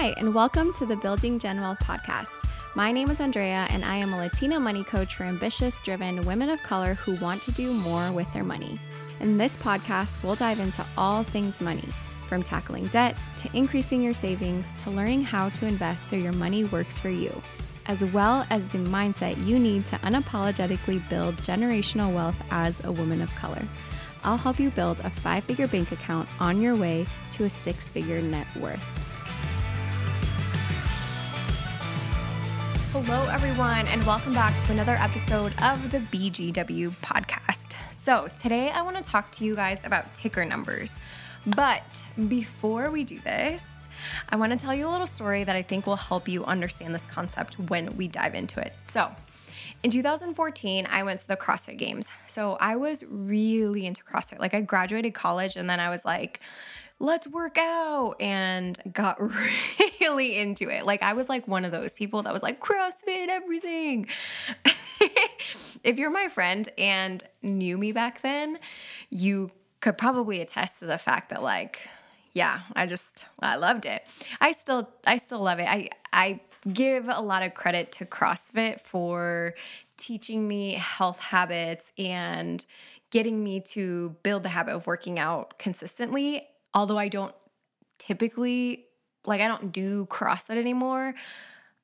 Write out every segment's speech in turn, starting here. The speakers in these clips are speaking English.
Hi, and welcome to the Building Gen Wealth podcast. My name is Andrea, and I am a Latino money coach for ambitious, driven women of color who want to do more with their money. In this podcast, we'll dive into all things money, from tackling debt to increasing your savings to learning how to invest so your money works for you, as well as the mindset you need to unapologetically build generational wealth as a woman of color. I'll help you build a five-figure bank account on your way to a six-figure net worth. Hello, everyone, and welcome back to another episode of the BGW podcast. So today I want to talk to you guys about ticker numbers. But before we do this, I want to tell you a little story that I think will help you understand this concept when we dive into it. So in 2014, I went to the CrossFit Games. So I was really into CrossFit. Like, I graduated college and then I was like, let's work out, and got really into it. Like, I was like one of those people that was like, CrossFit, everything. If you're my friend and knew me back then, you could probably attest to the fact that, like, yeah, I loved it. I still love it. I give a lot of credit to CrossFit for teaching me health habits and getting me to build the habit of working out consistently. Although I don't do CrossFit anymore,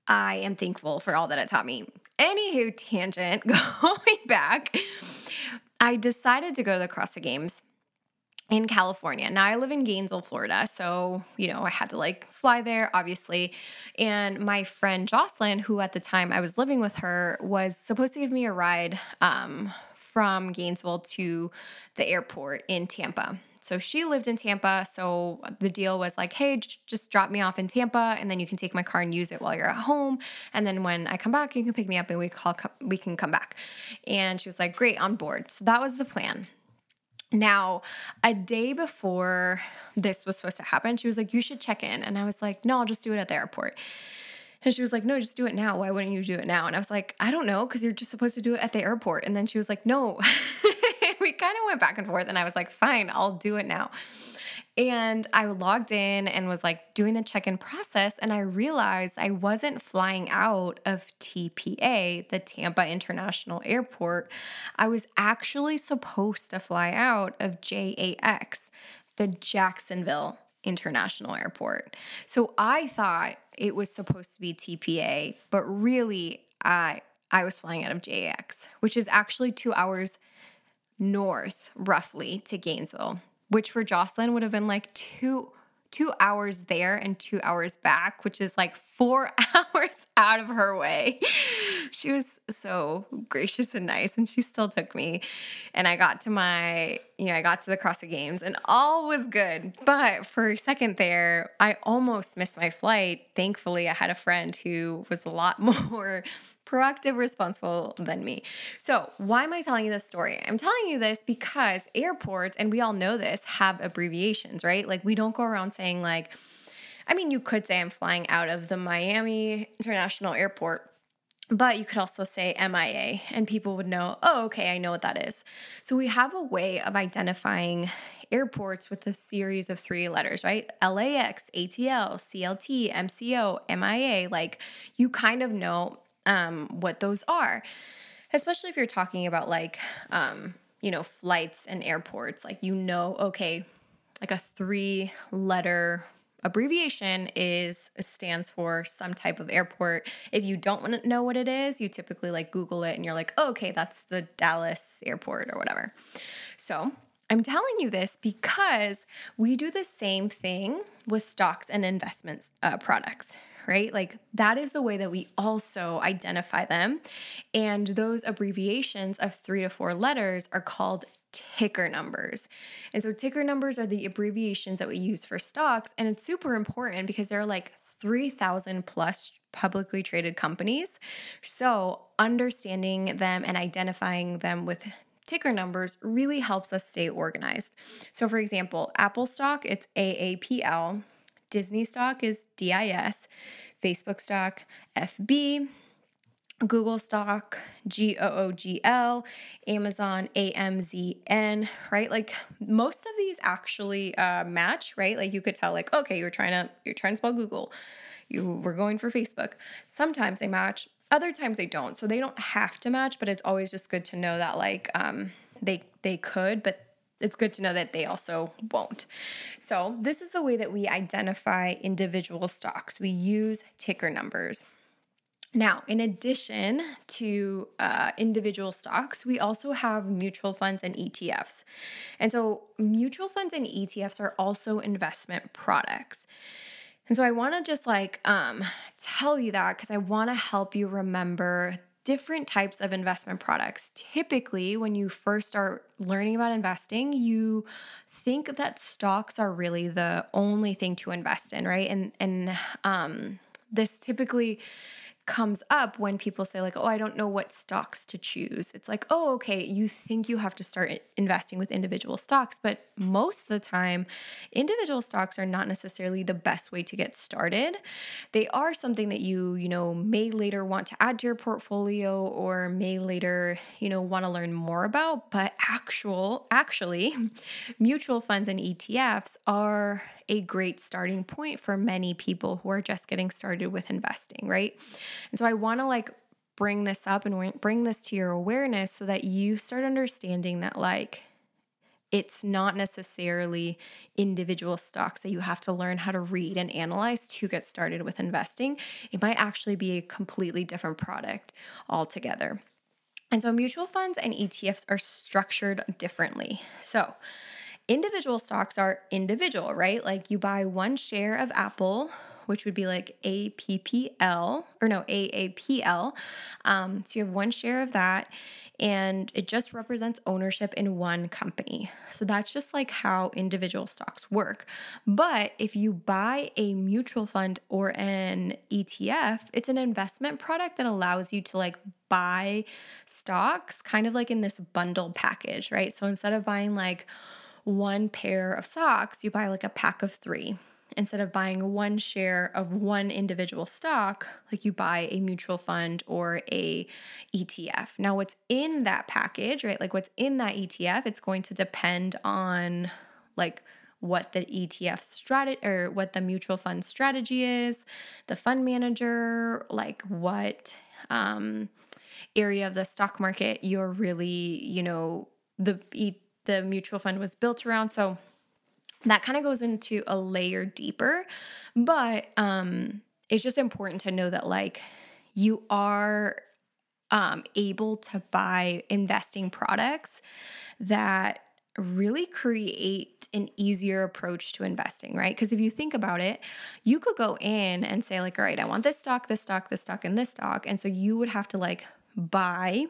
I am thankful for all that it taught me. Anywho, tangent, going back, I decided to go to the CrossFit Games in California. Now, I live in Gainesville, Florida, so, you know, I had to, like, fly there, obviously. And my friend Jocelyn, who at the time I was living with her, was supposed to give me a ride from Gainesville to the airport in Tampa. So she lived in Tampa, so the deal was like, hey, just drop me off in Tampa, and then you can take my car and use it while you're at home, and then when I come back, you can pick me up and we can come back. And she was like, great, on board. So that was the plan. Now, a day before this was supposed to happen, she was like, you should check in. And I was like, no, I'll just do it at the airport. And she was like, no, just do it now. Why wouldn't you do it now? And I was like, I don't know, because you're just supposed to do it at the airport. And then she was like, no. We kind of went back and forth, and I was like, fine, I'll do it now. And I logged in and was like doing the check-in process, and I realized I wasn't flying out of TPA, the Tampa International Airport. I was actually supposed to fly out of JAX, the Jacksonville International Airport. So I thought it was supposed to be TPA, but really I was flying out of JAX, which is actually 2 hours north, roughly, to Gainesville, which for Jocelyn would have been like two hours there and 2 hours back, which is like 4 hours out of her way. She was so gracious and nice, and she still took me. And I got to the CrossFit Games, and all was good. But for a second there, I almost missed my flight. Thankfully, I had a friend who was a lot more proactive, responsible than me. So why am I telling you this story? I'm telling you this because airports, and we all know this, have abbreviations, right? Like, we don't go around saying, like, I mean, you could say I'm flying out of the Miami International Airport, but you could also say MIA, and people would know, oh, okay, I know what that is. So we have a way of identifying airports with a series of three letters, right? LAX, ATL, CLT, MCO, MIA. Like, you kind of know what those are, especially if you're talking about, like, you know, flights and airports. Like, you know, okay, like a three-letter abbreviation stands for some type of airport. If you don't want to know what it is, you typically, like, Google it, and you're like, oh, okay, that's the Dallas airport or whatever. So I'm telling you this because we do the same thing with stocks and investment products, right? Like, that is the way that we also identify them. And those abbreviations of 3 to 4 letters are called ticker numbers. And so ticker numbers are the abbreviations that we use for stocks. And it's super important because there are like 3,000 plus publicly traded companies. So understanding them and identifying them with ticker numbers really helps us stay organized. So, for example, Apple stock, it's AAPL. Disney stock is DIS, Facebook stock, FB, Google stock, GOOGL, Amazon, AMZN, right? Like most of these actually match, right? Like you could tell, like, okay, you're trying to spell Google. You were going for Facebook. Sometimes they match, other times they don't. So they don't have to match, but it's always just good to know that like they could, but it's good to know that they also won't. So this is the way that we identify individual stocks. We use ticker numbers. Now, in addition to individual stocks, we also have mutual funds and ETFs. And so mutual funds and ETFs are also investment products. And so I want to just like tell you that because I want to help you remember different types of investment products. Typically, when you first start learning about investing, you think that stocks are really the only thing to invest in, right? And this typically comes up when people say like, oh, I don't know what stocks to choose. It's like, oh, okay, you think you have to start investing with individual stocks, but most of the time, individual stocks are not necessarily the best way to get started. They are something that you may later want to add to your portfolio or may later, want to learn more about, but actually, mutual funds and ETFs are a great starting point for many people who are just getting started with investing, right? And so I want to like bring this up and bring this to your awareness so that you start understanding that like it's not necessarily individual stocks that you have to learn how to read and analyze to get started with investing. It might actually be a completely different product altogether. And so mutual funds and ETFs are structured differently. So individual stocks are individual, right? Like you buy one share of Apple, which would be like AAPL. So you have one share of that and it just represents ownership in one company. So that's just like how individual stocks work. But if you buy a mutual fund or an ETF, it's an investment product that allows you to like buy stocks kind of like in this bundle package, right? So instead of buying like one pair of socks, you buy like a pack of three. Instead of buying one share of one individual stock, like you buy a mutual fund or a ETF. Now what's in that package, right? Like what's in that ETF, it's going to depend on like what the ETF strategy or what the mutual fund strategy is, the fund manager, like what area of the stock market you're really, the mutual fund was built around. So that kind of goes into a layer deeper, but it's just important to know that like you are able to buy investing products that really create an easier approach to investing, right? Because if you think about it, you could go in and say like, all right, I want this stock, this stock, this stock, and this stock. And so you would have to like buy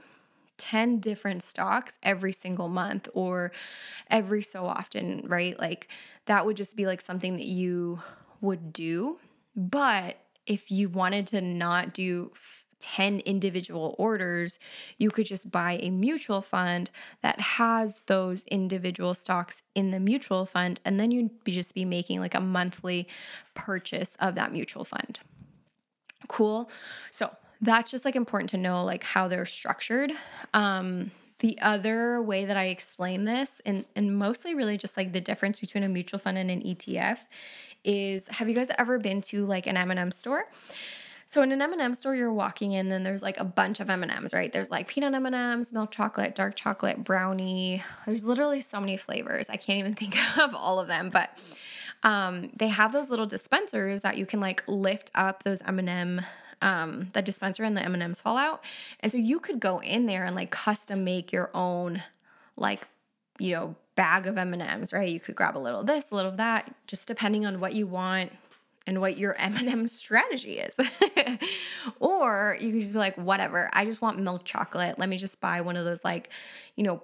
10 different stocks every single month or every so often, right? Like that would just be like something that you would do. But if you wanted to not do 10 individual orders, you could just buy a mutual fund that has those individual stocks in the mutual fund. And then you'd just be making like a monthly purchase of that mutual fund. Cool. So that's just like important to know like how they're structured. The other way that I explain this and mostly really just like the difference between a mutual fund and an ETF is, have you guys ever been to like an M&M store? So in an M&M store, you're walking in, then there's like a bunch of M&Ms, right? There's like peanut M&Ms, milk chocolate, dark chocolate, brownie. There's literally so many flavors. I can't even think of all of them, but they have those little dispensers that you can like lift up those M&M the dispenser and the M&Ms fall out. And so you could go in there and like custom make your own like, bag of M&Ms, right? You could grab a little of this, a little of that, just depending on what you want and what your M&M strategy is. Or you could just be like, whatever, I just want milk chocolate. Let me just buy one of those like,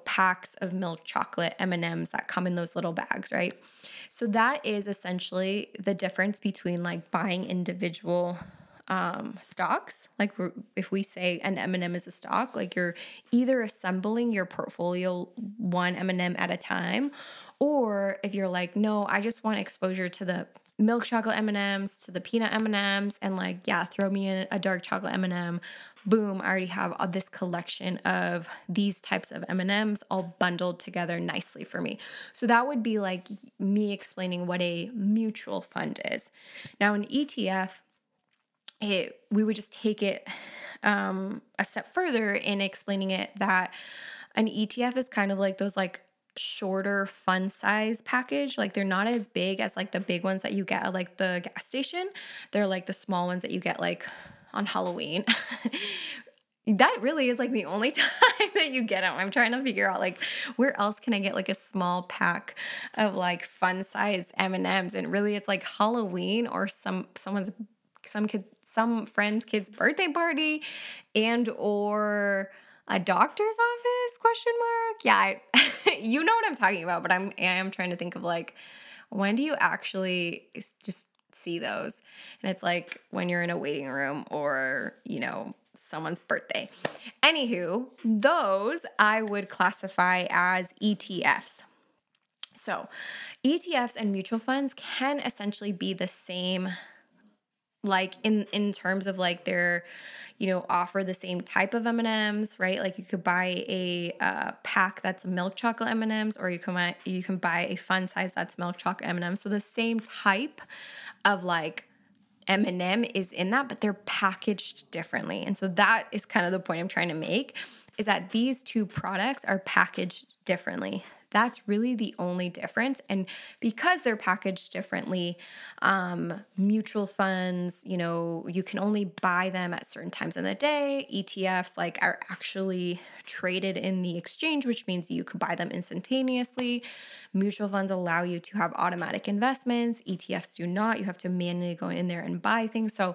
packs of milk chocolate M&Ms that come in those little bags, right? So that is essentially the difference between like buying individual stocks. Like if we say an M&M is a stock, like you're either assembling your portfolio one M&M at a time, or if you're like, no, I just want exposure to the milk chocolate M&Ms, to the peanut M&Ms, and like, yeah, throw me in a dark chocolate M&M, boom, I already have all this collection of these types of M&Ms all bundled together nicely for me. So that would be like me explaining what a mutual fund is. Now an ETF, we would just take it a step further in explaining it that an ETF is kind of like those like shorter fund size package. Like they're not as big as like the big ones that you get at like the gas station. They're like the small ones that you get like on Halloween. That really is like the only time that you get them. I'm trying to figure out like where else can I get like a small pack of like fun sized M&Ms, and really it's like Halloween or some friend's kid's birthday party and or a doctor's office ? Yeah, you know what I'm talking about, but I am trying to think of like, when do you actually just see those? And it's like when you're in a waiting room or, you know, someone's birthday. Anywho, those I would classify as ETFs. So ETFs and mutual funds can essentially be the same, like in terms of like their, you know, offer the same type of M&Ms, right? Like you could buy a pack that's milk chocolate M&Ms, or you can buy a fun size that's milk chocolate M&Ms. So the same type of like M&M is in that, but they're packaged differently. And so that is kind of the point I'm trying to make, is that these two products are packaged differently. That's really the only difference. And because they're packaged differently, mutual funds, you know, you can only buy them at certain times in the day. ETFs like are actually traded in the exchange, which means you can buy them instantaneously. Mutual funds allow you to have automatic investments. ETFs do not. You have to manually go in there and buy things. So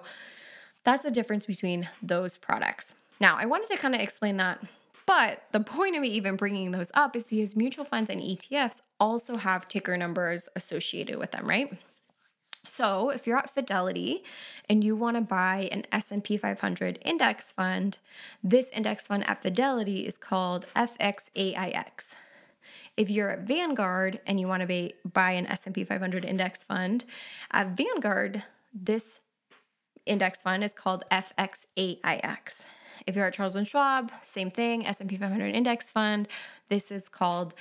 that's the difference between those products. Now, I wanted to kind of explain that, but the point of me even bringing those up is because mutual funds and ETFs also have ticker numbers associated with them, right? So if you're at Fidelity and you want to buy an S&P 500 index fund, this index fund at Fidelity is called FXAIX. If you're at Vanguard and you want to buy an S&P 500 index fund, at Vanguard, this index fund is called FXAIX. If you're at Charles and Schwab, same thing, S&P 500 index fund. This is called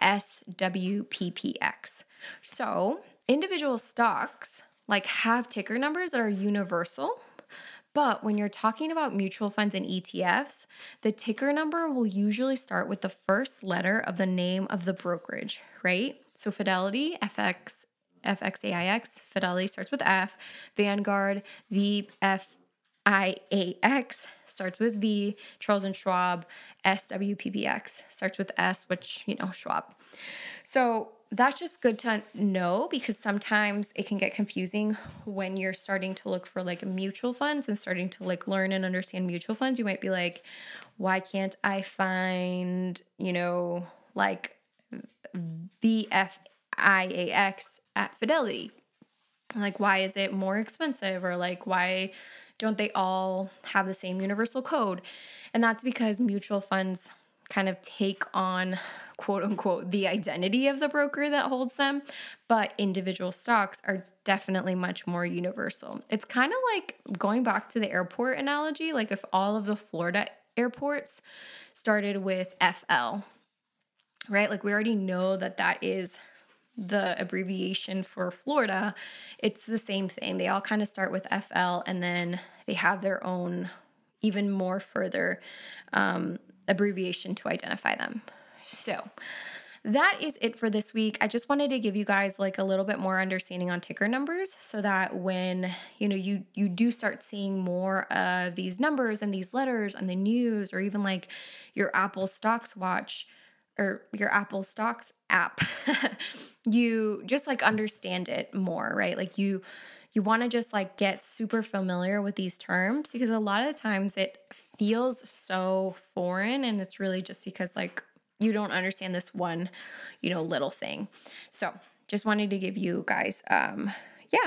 SWPPX. So individual stocks like have ticker numbers that are universal, but when you're talking about mutual funds and ETFs, the ticker number will usually start with the first letter of the name of the brokerage, right? So Fidelity, FXAIX, Fidelity starts with F, Vanguard, VFIAX starts with V, Charles and Schwab, SWPPX starts with S, which, you know, Schwab. So that's just good to know, because sometimes it can get confusing when you're starting to look for like mutual funds and starting to like learn and understand mutual funds. You might be like, why can't I find, you know, like VFIAX at Fidelity? Like, why is it more expensive? Or like, why don't they all have the same universal code? And that's because mutual funds kind of take on, quote unquote, the identity of the broker that holds them, but individual stocks are definitely much more universal. It's kind of like going back to the airport analogy, like if all of the Florida airports started with FL, right? Like we already know that that is the abbreviation for Florida. It's the same thing. They all kind of start with FL, and then they have their own even more further abbreviation to identify them. So that is it for this week. I just wanted to give you guys like a little bit more understanding on ticker numbers, so that when, you know, you do start seeing more of these numbers and these letters on the news, or even like your Apple Stocks Watch or your Apple Stocks app, you just like understand it more, right? Like you want to just like get super familiar with these terms, because a lot of the times it feels so foreign, and it's really just because like you don't understand this one, you know, little thing. So just wanted to give you guys,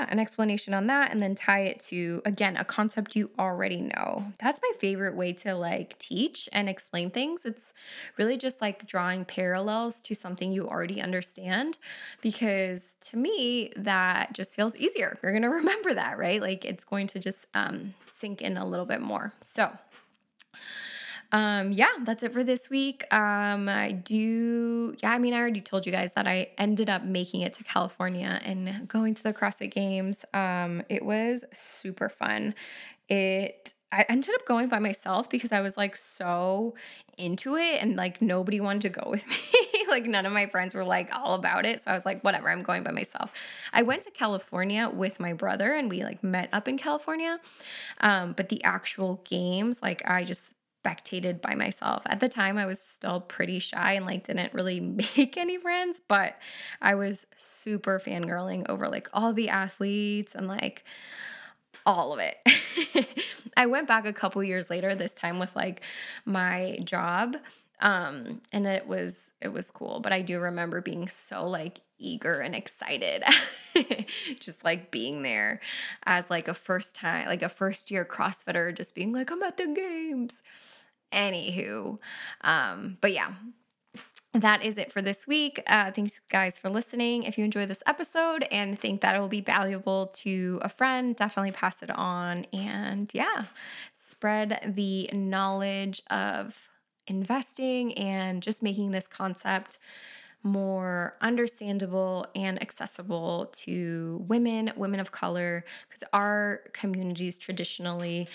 an explanation on that, and then tie it to, again, a concept you already know. That's my favorite way to like teach and explain things. It's really just like drawing parallels to something you already understand, because to me, that just feels easier. You're going to remember that, right? Like it's going to just sink in a little bit more. So Yeah, that's it for this week. I already told you guys that I ended up making it to California and going to the CrossFit Games. It was super fun. I ended up going by myself because I was like so into it and like nobody wanted to go with me. Like none of my friends were like all about it. So I was like, whatever, I'm going by myself. I went to California with my brother and we like met up in California. But the actual games, like I just spectated by myself. At the time, I was still pretty shy and like didn't really make any friends, but I was super fangirling over like all the athletes and like all of it. I went back a couple years later, this time with like my job. And it was cool, but I do remember being so like eager and excited, just like being there as like a first year CrossFitter, just being like, I'm at the games. Anywho. But yeah, that is it for this week. Thanks guys for listening. If you enjoyed this episode and think that it will be valuable to a friend, definitely pass it on and yeah, spread the knowledge of investing and just making this concept more understandable and accessible to women of color, because our communities traditionally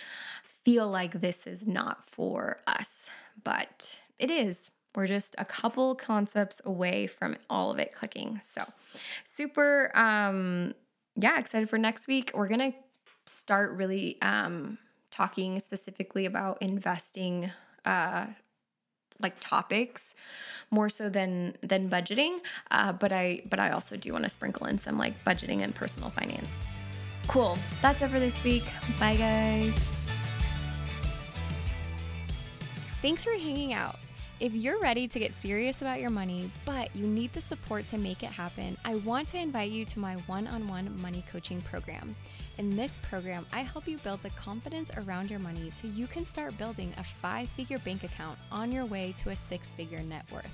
feel like this is not for us, but it is. We're just a couple concepts away from all of it clicking. So super, excited for next week. We're going to start really talking specifically about investing like topics more so than budgeting. But I also do want to sprinkle in some like budgeting and personal finance. Cool. That's it for this week. Bye guys. Thanks for hanging out. If you're ready to get serious about your money, but you need the support to make it happen, I want to invite you to my one-on-one money coaching program. In this program, I help you build the confidence around your money so you can start building a 5-figure bank account on your way to a 6-figure net worth.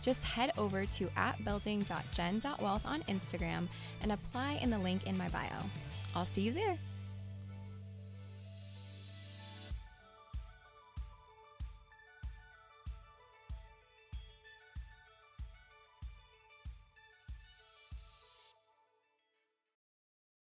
Just head over to @building.gen.wealth on Instagram and apply in the link in my bio. I'll see you there.